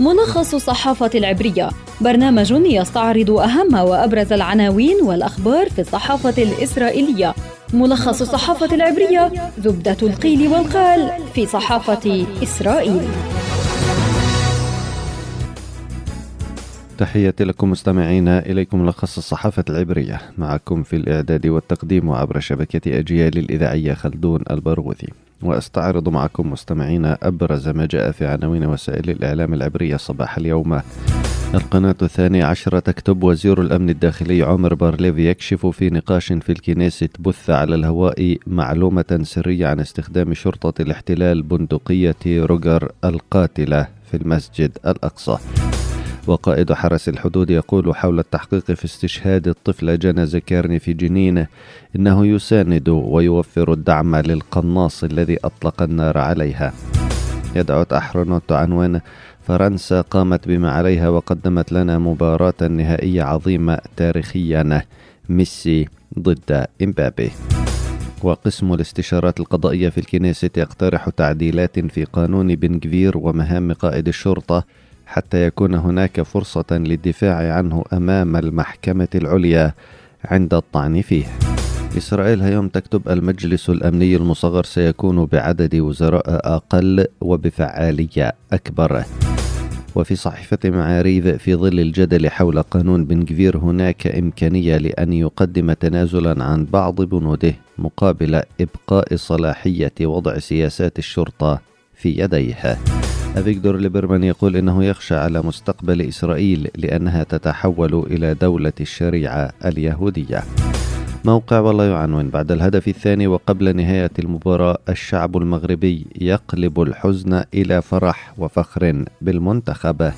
ملخص الصحافة العبرية، برنامج يستعرض أهم وأبرز العناوين والأخبار في الصحافة الإسرائيلية. ملخص الصحافة العبرية، زبدة القيل والقال في صحافة إسرائيل. تحياتي لكم مستمعينا، إليكم ملخص الصحافة العبرية، معكم في الإعداد والتقديم عبر شبكة أجيال الإذاعية خلدون البرمذي. وأستعرض معكم مستمعينا أبرز ما جاء في عناوين وسائل الإعلام العبرية صباح اليوم. القناة 12 تكتب: وزير الأمن الداخلي عمر بارليف يكشف في نقاش في الكنيست بث على الهواء معلومة سرية عن استخدام شرطة الاحتلال بندقية روجر القاتلة في المسجد الأقصى. وقائد حرس الحدود يقول حول التحقيق في استشهاد الطفلة جنا زكارني في جنين إنه يساند ويوفر الدعم للقناص الذي أطلق النار عليها. يدعو أحرنوت عنوان: فرنسا قامت بما عليها وقدمت لنا مباراة نهائية عظيمة تاريخيا، ميسي ضد مبابي. وقسم الاستشارات القضائية في الكنيست يقترح تعديلات في قانون بن غفير ومهام قائد الشرطة حتى يكون هناك فرصة للدفاع عنه أمام المحكمة العليا عند الطعن فيه. إسرائيل هيوم تكتب: المجلس الأمني المصغر سيكون بعدد وزراء أقل وبفعالية أكبر. وفي صحيفة معاريف: في ظل الجدل حول قانون بن غفير هناك إمكانية لأن يقدم تنازلا عن بعض بنوده مقابل إبقاء صلاحية وضع سياسات الشرطة في يديها. أفيغدور ليبرمان يقول إنه يخشى على مستقبل إسرائيل لأنها تتحول إلى دولة الشريعة اليهودية. موقع والله يعنون: بعد الهدف الثاني وقبل نهاية المباراة الشعب المغربي يقلب الحزن إلى فرح وفخر بالمنتخب.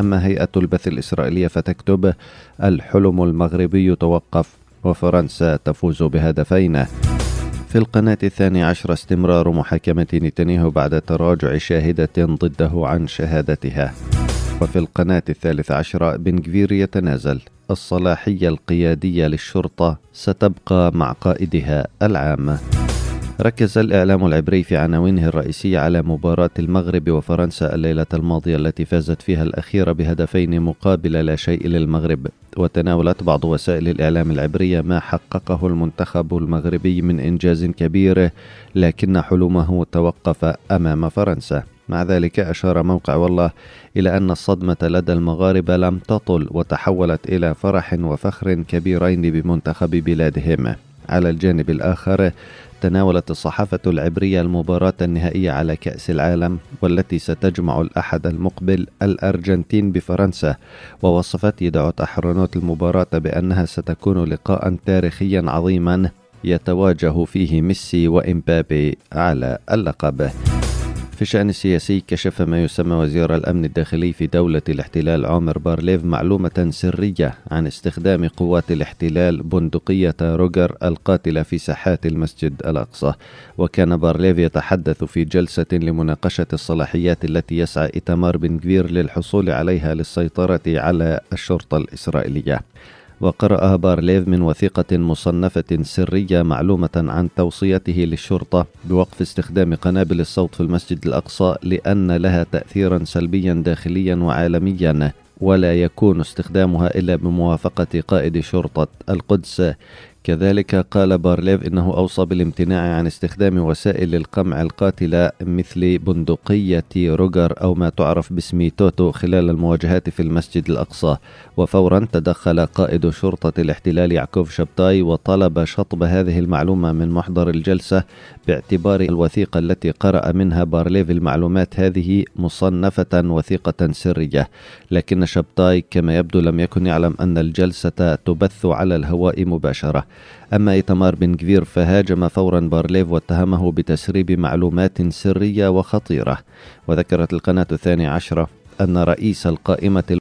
أما هيئة البث الإسرائيلية فتكتب: الحلم المغربي توقف وفرنسا تفوز بهدفين. في القناة 12 استمرار محاكمة نتنياهو بعد تراجع شاهدة ضده عن شهادتها. وفي القناة 13 بن غفير يتنازل، الصلاحية القيادية للشرطة ستبقى مع قائدها العام. ركز الإعلام العبري في عناوينه الرئيسية على مباراة المغرب وفرنسا الليلة الماضية التي فازت فيها الأخيرة بهدفين مقابل لا شيء للمغرب. وتناولت بعض وسائل الإعلام العبرية ما حققه المنتخب المغربي من إنجاز كبير لكن حلمه توقف أمام فرنسا. مع ذلك أشار موقع والله إلى أن الصدمة لدى المغاربة لم تطل وتحولت إلى فرح وفخر كبيرين بمنتخب بلادهم. على الجانب الآخر تناولت الصحافة العبرية المباراة النهائية على كأس العالم والتي ستجمع الأحد المقبل الأرجنتين بفرنسا، ووصفت يدعو أحرنوت المباراة بأنها ستكون لقاء تاريخيا عظيما يتواجه فيه ميسي وإمبابي على اللقب. في الشأن السياسي كشف ما يسمى وزير الأمن الداخلي في دولة الاحتلال عمر بارليف معلومة سرية عن استخدام قوات الاحتلال بندقية روجر القاتلة في ساحات المسجد الأقصى. وكان بارليف يتحدث في جلسة لمناقشة الصلاحيات التي يسعى إيتمار بن غفير للحصول عليها للسيطرة على الشرطة الإسرائيلية. وقرأ بارليف من وثيقة مصنفة سرية معلومة عن توصيته للشرطة بوقف استخدام قنابل الصوت في المسجد الأقصى لأن لها تأثيرا سلبيا داخليا وعالميا، ولا يكون استخدامها إلا بموافقة قائد شرطة القدس. كذلك قال بارليف إنه أوصى بالامتناع عن استخدام وسائل القمع القاتلة مثل بندقية روجر أو ما تعرف باسم توتو خلال المواجهات في المسجد الأقصى. وفورا تدخل قائد شرطة الاحتلال عكوف شبتاي وطلب شطب هذه المعلومة من محضر الجلسة باعتبار الوثيقة التي قرأ منها بارليف المعلومات هذه مصنفة وثيقة سرية. لكن شبتاي كما يبدو لم يكن يعلم أن الجلسة تبث على الهواء مباشرة. أما إيتمار بن غفير فهاجم فورا بارليف واتهمه بتسريب معلومات سرية وخطيرة. وذكرت القناة 12 أن رئيس القائمة